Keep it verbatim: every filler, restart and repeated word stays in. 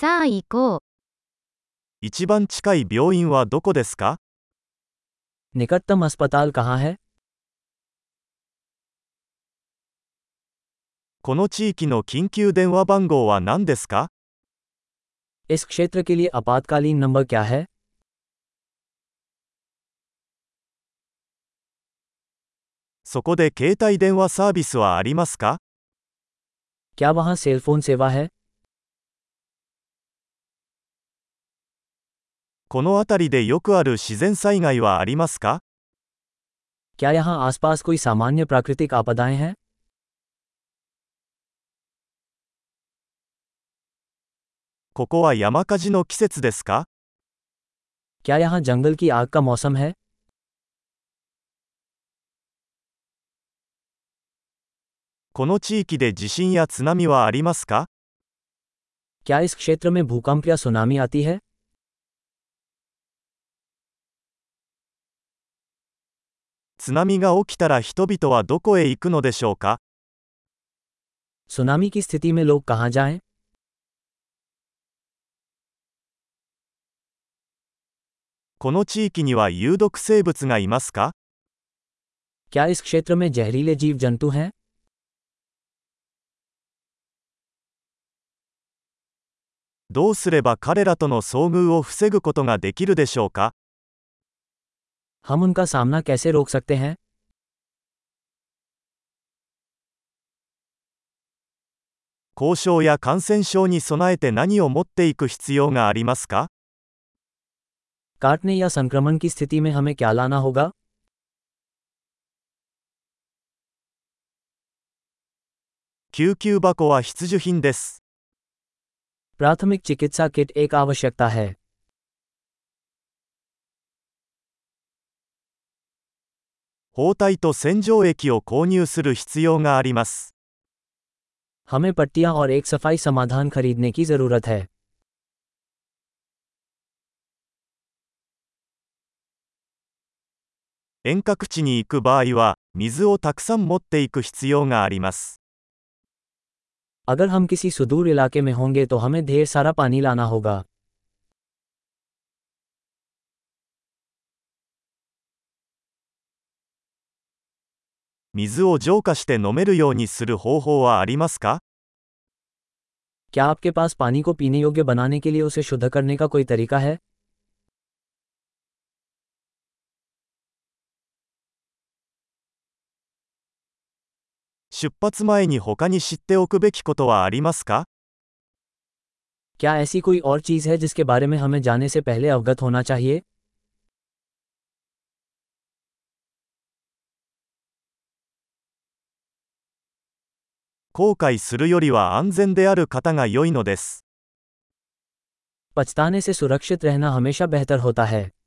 さあ行こう。一番近い病院はどこですか？निकटतम अस्पताल कहाँ है? この地域の緊急電話番号は何ですか？ इस क्षेत्र के लिए आपातकालीन नंबर क्या है? そこで携帯電話サービスはありますか？ क्या वहाँ सेल फोन सेवा है? この辺りでよくある自然災害はありますか？ क्या यहाँ आसपास कोई सामान्य प्राकृतिक आपदाएं हैं? ここは山火事の季節ですか？ क्या यहाँ जंगल की आग का मौसम है? この地域で地震や津波はありますか？ क्या इस क्षेत्र में भूकंप या सुनामी आती है? 津波が起きたら人々はどこへ行くのでしょうか？ सुनामी की स्थिति में लोग कहाँ जाएं? この地域には有毒生物がいますか？ क्या इस क्षेत्र में जहरीले जीव जंतु हैं? どうすれば彼らとの遭遇を防ぐことができるでしょうか？ हम उनका सामना कैसे रोक सकते हैं? 交渉や感染症に備えて何を持っていく必要がありますか？ काटने या संक्रमण की स्थिति में हमें क्या लाना होगा? 救急箱は必需品です。प्राथमिक चिकित्सा किट एक आवश्यकता है。包帯と洗浄液を購入する必要があります。हमें पट्टियां और एक सफाई समाधान खरीदने की जरूरत है。遠隔地に行く場合は、水をたくさん持っていく必要があります。अगर हम किसी सुदूर इलाके में होंगे तो हमें ढेर सारा पानी लाना होगा。水を浄化して飲めるようにする方法はありますか？ क्या आपके पास पानी को पीने योग्य बनाने के लिए उसे शुद्ध करने का कोई तरीका है? 出発前に他に知っておくべきことはありますか？ क्या ऐसी कोई और चीज है जिसके बारे में हमें जाने से पहले अवगत होना चाहिए? 後悔するよりは安全である方が良いのです。पछताने से सुरक्षित रहना हमेशा बेहतर होता है।